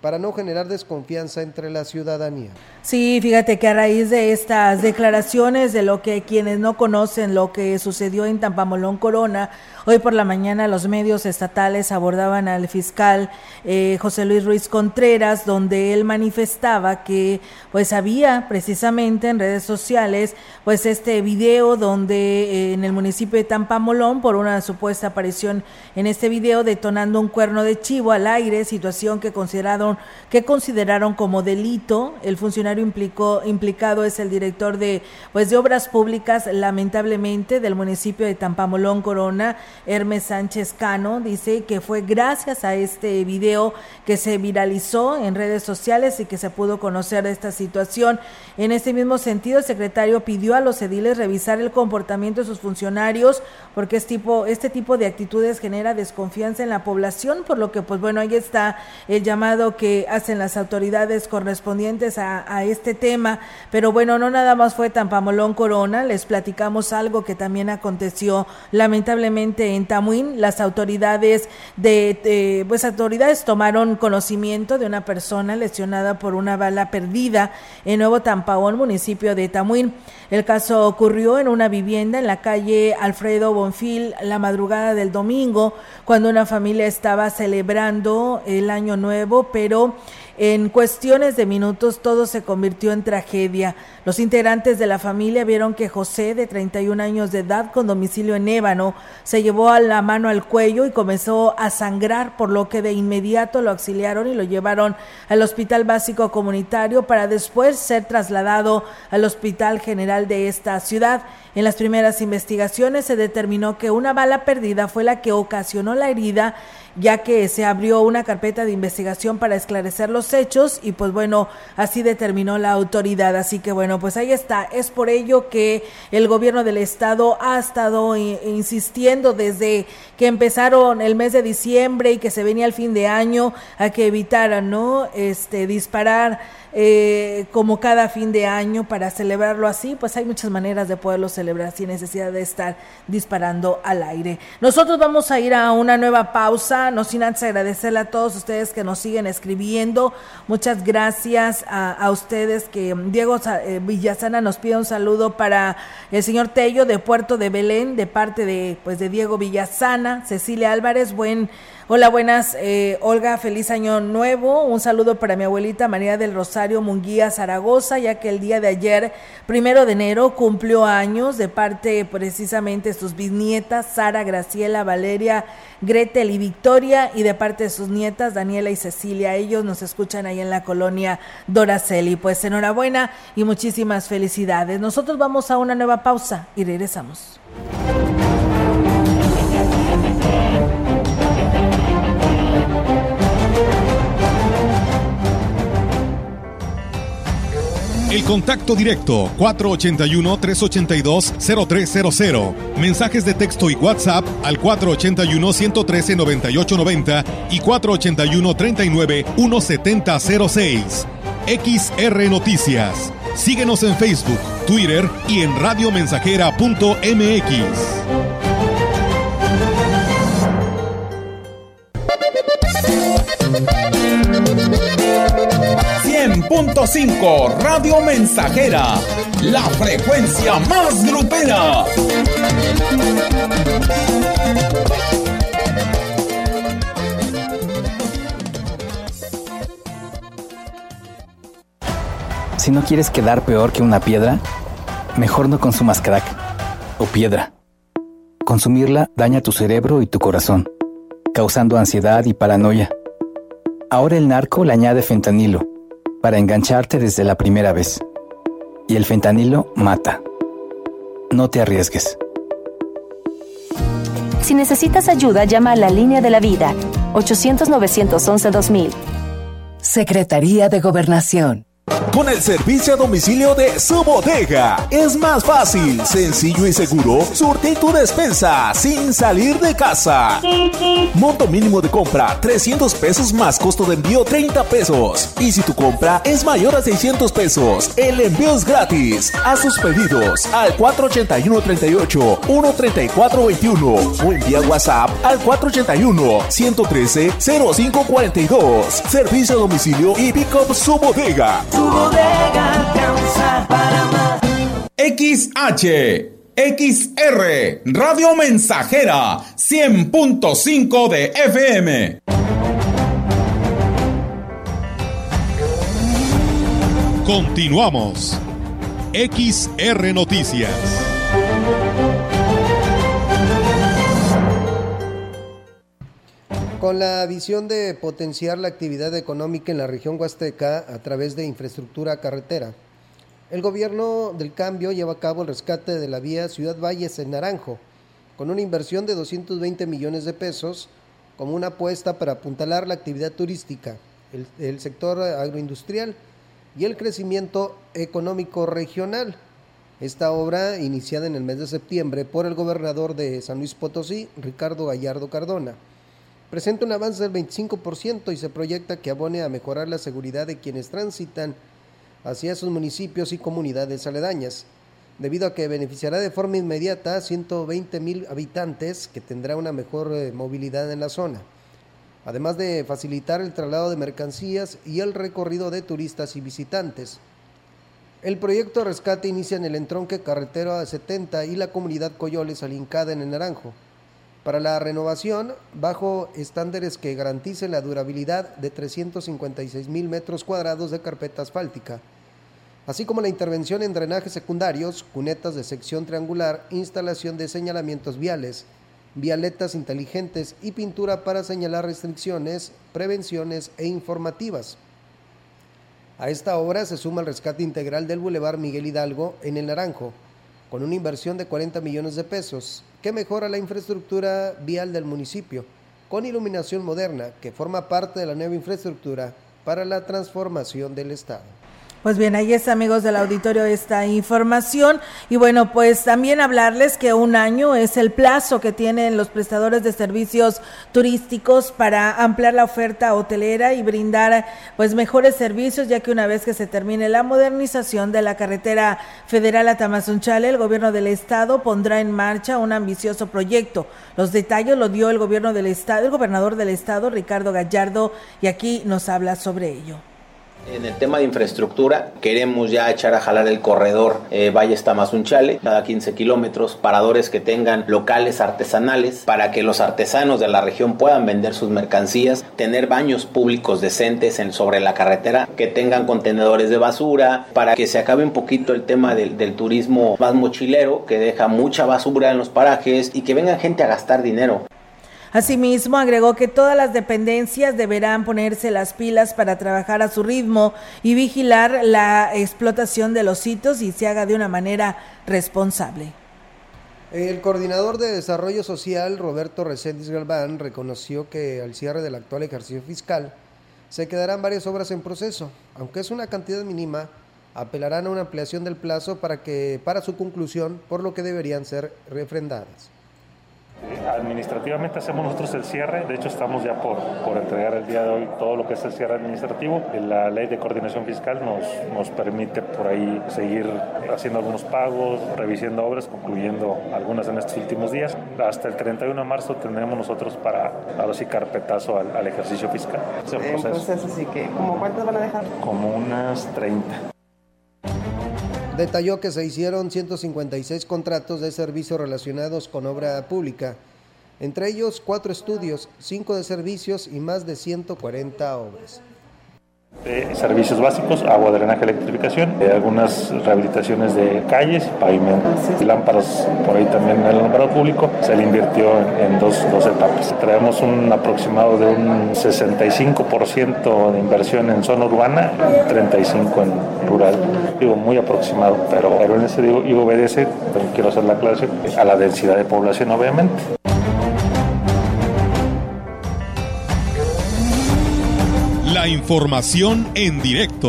para no generar desconfianza entre la ciudadanía. Sí, fíjate que a raíz de estas declaraciones de lo que quienes no conocen lo que sucedió en Tampamolón, Corona, hoy por la mañana los medios estatales abordaban al fiscal José Luis Ruiz Contreras, donde él manifestaba que pues había precisamente en redes sociales pues este video donde en el municipio de Tampamolón, por una supuesta aparición en este video detonando un cuerno de chivo al aire, situación que consideraron como delito. El funcionario implicado es el director de Obras Públicas, lamentablemente, del municipio de Tampamolón, Corona, Hermes Sánchez Cano. Dice que fue gracias a este video que se viralizó en redes sociales y que se pudo conocer de esta situación. En este mismo sentido, el secretario pidió a los ediles revisar el comportamiento de sus funcionarios, porque este tipo de actitudes genera desconfianza en la población, por lo que ahí está el llamado que hacen las autoridades correspondientes a este tema. Pero no nada más fue Tampamolón, Corona, les platicamos algo que también aconteció lamentablemente en Tamuín. Las autoridades tomaron conocimiento de una persona lesionada por una bala perdida en Nuevo Tampaón, municipio de Tamuín. El caso ocurrió en una vivienda en la calle Alfredo Bonfil la madrugada del domingo, cuando una familia estaba celebrando el Año Nuevo, pero en cuestiones de minutos todo se convirtió en tragedia. Los integrantes de la familia vieron que José, de 31 años de edad, con domicilio en Ébano, se llevó a la mano al cuello y comenzó a sangrar, por lo que de inmediato lo auxiliaron y lo llevaron al Hospital Básico Comunitario para después ser trasladado al Hospital General de esta ciudad. En las primeras investigaciones se determinó que una bala perdida fue la que ocasionó la herida, ya que se abrió una carpeta de investigación para esclarecer los hechos y así determinó la autoridad. Así que ahí está. Es por ello que el gobierno del estado ha estado insistiendo desde que empezaron el mes de diciembre y que se venía el fin de año a que evitaran, disparar como cada fin de año para celebrarlo así. Pues hay muchas maneras de poderlo celebrar sin necesidad de estar disparando al aire. Nosotros vamos a ir a una nueva pausa, no sin antes agradecerle a todos ustedes que nos siguen escribiendo. Muchas gracias a ustedes. Que Diego Villazana nos pide un saludo para el señor Tello de Puerto de Belén, de parte de Diego Villazana. Cecilia Álvarez, hola, buenas, Olga, feliz año nuevo. Un saludo para mi abuelita María del Rosario Munguía Zaragoza, ya que el día de ayer, 1 de enero, cumplió años, de parte precisamente sus bisnietas Sara, Graciela, Valeria, Gretel y Victoria, y de parte de sus nietas Daniela y Cecilia. Ellos nos escuchan ahí en la colonia Doraceli. Pues enhorabuena y muchísimas felicidades. Nosotros vamos a una nueva pausa y regresamos. El contacto directo 481-382-0300. Mensajes de texto y WhatsApp al 481-113-9890 y 481-39-1706. XR Noticias. Síguenos en Facebook, Twitter y en radiomensajera.mx. .5 Radio Mensajera, la frecuencia más grupera. Si no quieres quedar peor que una piedra, mejor no consumas crack o piedra. Consumirla daña tu cerebro y tu corazón, causando ansiedad y paranoia. Ahora el narco le añade fentanilo para engancharte desde la primera vez. Y el fentanilo mata. No te arriesgues. Si necesitas ayuda, llama a la Línea de la Vida, 800-911-2000. Secretaría de Gobernación. Con el servicio a domicilio de Su Bodega, es más fácil, sencillo y seguro surtir tu despensa sin salir de casa. Monto mínimo de compra, 300 pesos más costo de envío, 30 pesos. Y si tu compra es mayor a 600 pesos, el envío es gratis. Haz tus pedidos al 481-38-13421 o envía WhatsApp al 481-113-0542. Servicio a domicilio y pick up Su Bodega. Tu bodega te usa para más. XH, XR, Radio Mensajera, 100.5 de FM. Continuamos. XR Noticias. Con la visión de potenciar la actividad económica en la región huasteca a través de infraestructura carretera, el gobierno del cambio lleva a cabo el rescate de la vía Ciudad Valles en Naranjo, con una inversión de 220 millones de pesos como una apuesta para apuntalar la actividad turística, el sector agroindustrial y el crecimiento económico regional. Esta obra, iniciada en el mes de septiembre por el gobernador de San Luis Potosí, Ricardo Gallardo Cardona, presenta un avance del 25% y se proyecta que abone a mejorar la seguridad de quienes transitan hacia sus municipios y comunidades aledañas, debido a que beneficiará de forma inmediata a 120,000 habitantes, que tendrá una mejor movilidad en la zona, además de facilitar el traslado de mercancías y el recorrido de turistas y visitantes. El proyecto de rescate inicia en el entronque carretero A70 y la comunidad Coyoles Alincada en el Naranjo, para la renovación bajo estándares que garantice la durabilidad de 356,000 metros cuadrados de carpeta asfáltica, así como la intervención en drenajes secundarios, cunetas de sección triangular, instalación de señalamientos viales, vialetas inteligentes y pintura para señalar restricciones, prevenciones e informativas. A esta obra se suma el rescate integral del Boulevard Miguel Hidalgo en el Naranjo, con una inversión de 40 millones de pesos, que mejora la infraestructura vial del municipio, con iluminación moderna, que forma parte de la nueva infraestructura para la transformación del estado. Pues bien, ahí está, amigos del auditorio, esta información. Y bueno, pues también hablarles que un año es el plazo que tienen los prestadores de servicios turísticos para ampliar la oferta hotelera y brindar pues mejores servicios, ya que una vez que se termine la modernización de la carretera federal a Tamasunchale, el gobierno del estado pondrá en marcha un ambicioso proyecto. Los detalles lo dio el gobierno del estado, el gobernador del estado, Ricardo Gallardo, y aquí nos habla sobre ello. En el tema de infraestructura, queremos ya echar a jalar el corredor Valles Tamasunchale, cada 15 kilómetros, paradores que tengan locales artesanales para que los artesanos de la región puedan vender sus mercancías, tener baños públicos decentes sobre la carretera, que tengan contenedores de basura, para que se acabe un poquito el tema del turismo más mochilero, que deja mucha basura en los parajes y que venga gente a gastar dinero. Asimismo, agregó que todas las dependencias deberán ponerse las pilas para trabajar a su ritmo y vigilar la explotación de los sitios y se haga de una manera responsable. El coordinador de Desarrollo Social, Roberto Reséndiz Galván, reconoció que al cierre del actual ejercicio fiscal se quedarán varias obras en proceso, aunque es una cantidad mínima, apelarán a una ampliación del plazo para su conclusión, por lo que deberían ser refrendadas. Administrativamente hacemos nosotros el cierre, de hecho estamos ya por entregar el día de hoy todo lo que es el cierre administrativo. La ley de coordinación fiscal nos permite por ahí seguir haciendo algunos pagos, revisando obras, concluyendo algunas en estos últimos días. Hasta el 31 de marzo tendremos nosotros para, ahora sí, carpetazo al ejercicio fiscal. Es un proceso. Entonces, así que, ¿cómo cuántas van a dejar? Como unas 30. Detalló que se hicieron 156 contratos de servicio relacionados con obra pública, entre ellos 4 estudios, 5 de servicios y más de 140 obras. De servicios básicos, agua, drenaje, electrificación, algunas rehabilitaciones de calles, pavimentos y lámparas, por ahí también en el alumbrado público, se le invirtió en dos etapas. Traemos un aproximado de un 65% de inversión en zona urbana, 35% en rural, digo muy aproximado, pero en ese digo y obedece, quiero hacer la aclaración, a la densidad de población obviamente. La información en directo.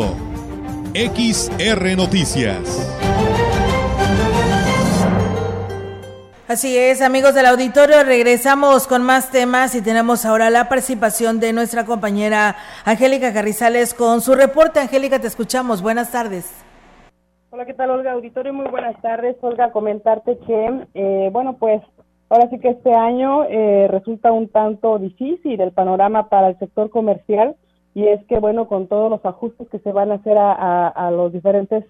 XR Noticias. Así es, amigos del auditorio, regresamos con más temas y tenemos ahora la participación de nuestra compañera Angélica Carrizales con su reporte. Angélica, te escuchamos. Buenas tardes. Hola, ¿qué tal, Olga? Auditorio, muy buenas tardes. Olga, comentarte que, pues, ahora sí que este año resulta un tanto difícil el panorama para el sector comercial. Y es que, bueno, con todos los ajustes que se van a hacer a los diferentes,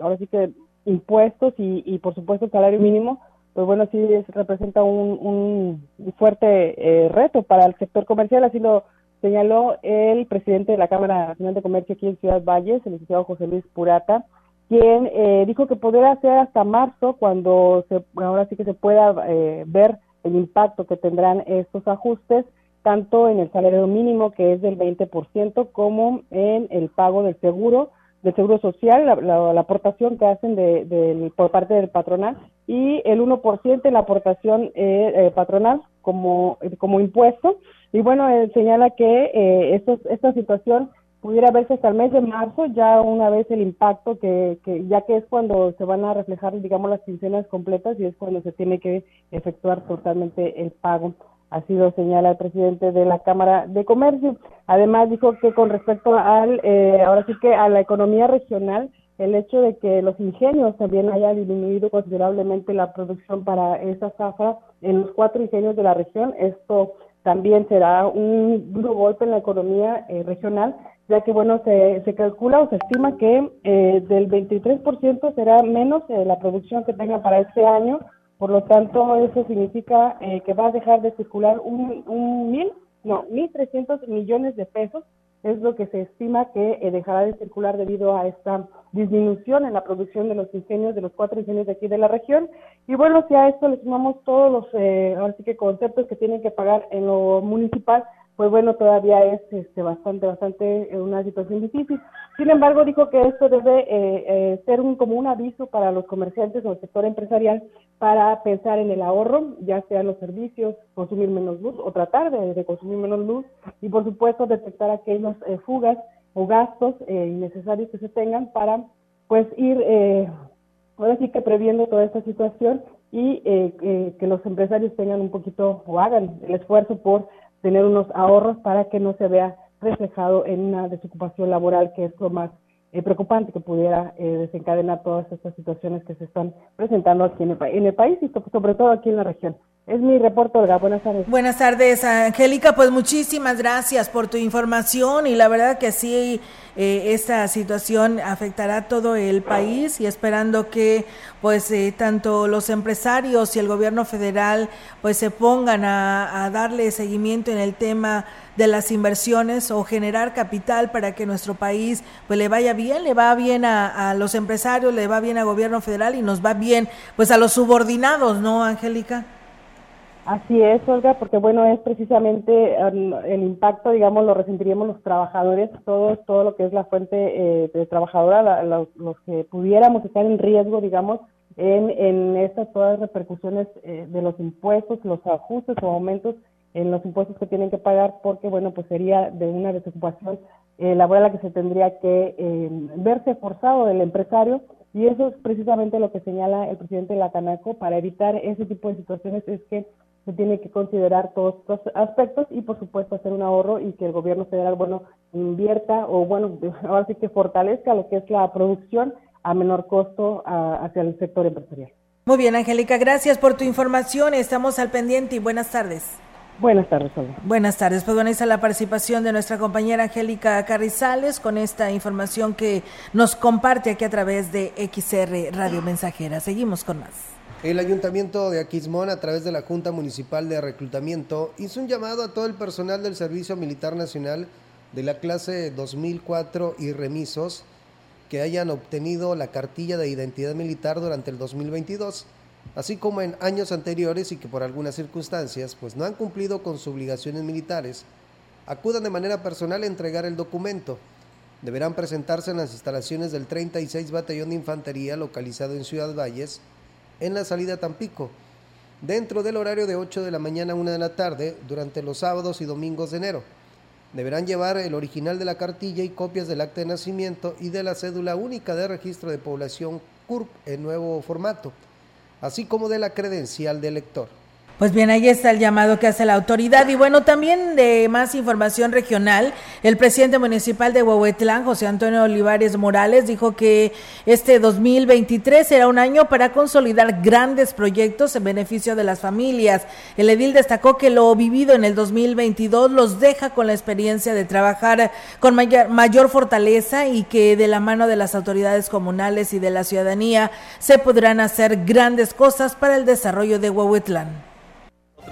ahora sí que impuestos y por supuesto el salario mínimo, pues bueno, sí representa un fuerte reto para el sector comercial, así lo señaló el presidente de la Cámara Nacional de Comercio aquí en Ciudad Valles, el licenciado José Luis Purata, quien dijo que podría ser hasta marzo cuando se pueda ver el impacto que tendrán estos ajustes, tanto en el salario mínimo, que es del 20%, como en el pago del seguro social, la aportación que hacen por parte del patronal, y el 1% en la aportación patronal como impuesto. Y bueno, él señala que esta situación pudiera verse hasta el mes de marzo, ya una vez el impacto, que ya que es cuando se van a reflejar, digamos, las quincenas completas, y es cuando se tiene que efectuar totalmente el pago. Así lo señala el presidente de la Cámara de Comercio. Además, dijo que con respecto a la economía regional, el hecho de que los ingenios también hayan disminuido considerablemente la producción para esa zafra en los 4 ingenios de la región, esto también será un duro golpe en la economía regional, ya que, bueno, se calcula o se estima que del 23% será menos la producción que tengan para este año. Por lo tanto, eso significa que va a dejar de circular 1.300 millones de pesos, es lo que se estima que dejará de circular debido a esta disminución en la producción de los ingenios, de los 4 ingenios de aquí de la región. Y bueno, si a esto le sumamos todos los conceptos que tienen que pagar en lo municipal, pues bueno, todavía es bastante una situación difícil. Sin embargo, dijo que esto debe ser como un aviso para los comerciantes o el sector empresarial para pensar en el ahorro, ya sean los servicios, consumir menos luz o tratar de consumir menos luz y, por supuesto, detectar aquellas fugas o gastos innecesarios que se tengan para, pues, ir previendo toda esta situación y que los empresarios tengan un poquito o hagan el esfuerzo por tener unos ahorros para que no se vea reflejado en una desocupación laboral, que es lo más preocupante que pudiera desencadenar todas estas situaciones que se están presentando aquí en el país y sobre todo aquí en la región. Es mi reporte, Olga. Buenas tardes. Buenas tardes, Angélica. Pues muchísimas gracias por tu información y la verdad que sí, esta situación afectará a todo el país y esperando que tanto los empresarios y el gobierno federal pues se pongan a darle seguimiento en el tema de las inversiones o generar capital para que nuestro país pues le va bien a los empresarios, le va bien al gobierno federal y nos va bien pues a los subordinados, ¿no, Angélica? Así es, Olga, porque bueno, es precisamente el impacto, digamos, lo resentiríamos los trabajadores, todo lo que es la fuente de trabajadora, los que pudiéramos estar en riesgo, digamos, en estas todas repercusiones de los impuestos, los ajustes o aumentos en los impuestos que tienen que pagar, porque bueno, pues sería de una desocupación la abuela que se tendría que verse forzado del empresario, y eso es precisamente lo que señala el presidente de la Canaco. Para evitar ese tipo de situaciones es que se tiene que considerar todos estos aspectos y, por supuesto, hacer un ahorro y que el gobierno federal, bueno, invierta o, bueno, ahora sí que fortalezca lo que es la producción a menor costo hacia el sector empresarial. Muy bien, Angélica, gracias por tu información. Estamos al pendiente y buenas tardes. Buenas tardes, Sonia. Buenas tardes. Pues bueno, esa es la participación de nuestra compañera Angélica Carrizales con esta información que nos comparte aquí a través de XR Radio Mensajera. Seguimos con más. El Ayuntamiento de Aquismón, a través de la Junta Municipal de Reclutamiento, hizo un llamado a todo el personal del Servicio Militar Nacional de la clase 2004 y remisos que hayan obtenido la cartilla de identidad militar durante el 2022, así como en años anteriores y que por algunas circunstancias pues no han cumplido con sus obligaciones militares, acudan de manera personal a entregar el documento. Deberán presentarse en las instalaciones del 36 Batallón de Infantería localizado en Ciudad Valles, en la salida Tampico, dentro del horario de 8 de la mañana a 1 de la tarde, durante los sábados y domingos de enero. Deberán llevar el original de la cartilla y copias del acta de nacimiento y de la cédula única de registro de población CURP en nuevo formato, así como de la credencial de elector. Pues bien, ahí está el llamado que hace la autoridad. Y bueno, también de más información regional, el presidente municipal de Huehuetlán, José Antonio Olivares Morales, dijo que este 2023 será un año para consolidar grandes proyectos en beneficio de las familias. El edil destacó que lo vivido en el 2022 los deja con la experiencia de trabajar con mayor fortaleza y que de la mano de las autoridades comunales y de la ciudadanía se podrán hacer grandes cosas para el desarrollo de Huehuetlán.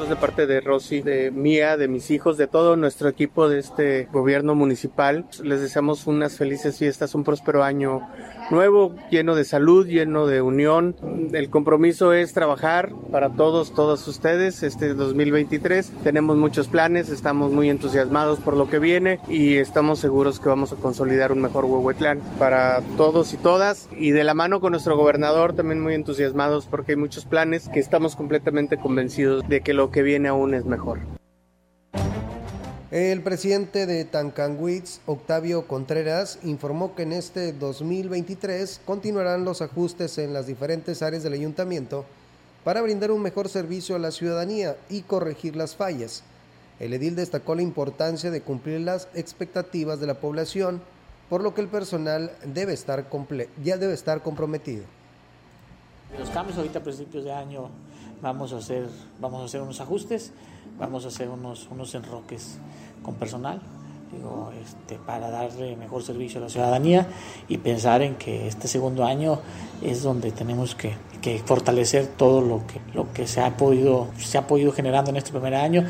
De parte de Rosy, de mía, de mis hijos, de todo nuestro equipo de este gobierno municipal, les deseamos unas felices fiestas, un próspero año nuevo, lleno de salud, lleno de unión. El compromiso es trabajar para todos, todas ustedes. Este 2023 tenemos muchos planes, estamos muy entusiasmados por lo que viene y estamos seguros que vamos a consolidar un mejor Huehuetlán para todos y todas, y de la mano con nuestro gobernador también muy entusiasmados porque hay muchos planes que estamos completamente convencidos de que lo que viene aún es mejor. El presidente de Tancanhuiz, Octavio Contreras, informó que en este 2023 continuarán los ajustes en las diferentes áreas del ayuntamiento para brindar un mejor servicio a la ciudadanía y corregir las fallas. El edil destacó la importancia de cumplir las expectativas de la población, por lo que el personal debe estar comprometido. Los cambios ahorita a principios de año vamos a hacer unos ajustes, vamos a hacer unos enroques con personal, para darle mejor servicio a la ciudadanía y pensar en que este segundo año es donde tenemos que fortalecer todo lo que se ha podido generando en este primer año.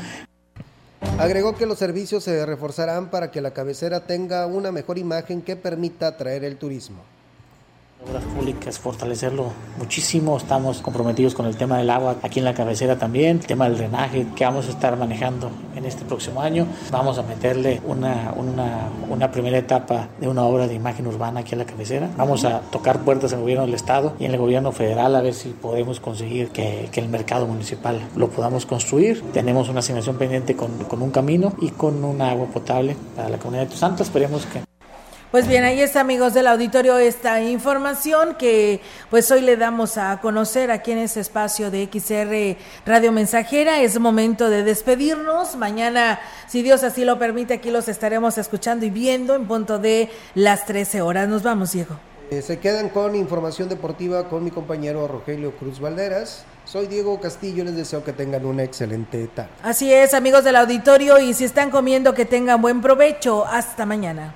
Agregó que los servicios se reforzarán para que la cabecera tenga una mejor imagen que permita atraer el turismo. Obras públicas, fortalecerlo muchísimo. Estamos comprometidos con el tema del agua aquí en la cabecera también, el tema del drenaje que vamos a estar manejando en este próximo año. Vamos a meterle una primera etapa de una obra de imagen urbana aquí en la cabecera. Vamos a tocar puertas en el gobierno del estado y en el gobierno federal a ver si podemos conseguir que el mercado municipal lo podamos construir. Tenemos una asignación pendiente con un camino y con un agua potable para la comunidad de Tus Santos. Esperemos que... Pues bien, ahí está, amigos del auditorio, esta información que pues hoy le damos a conocer aquí en este espacio de XR Radio Mensajera. Es momento de despedirnos. Mañana, si Dios así lo permite, aquí los estaremos escuchando y viendo en punto de las 13 horas. Nos vamos, Diego. Se quedan con información deportiva con mi compañero Rogelio Cruz Valderas. Soy Diego Castillo, les deseo que tengan una excelente tarde. Así es, amigos del auditorio, y si están comiendo, que tengan buen provecho. Hasta mañana.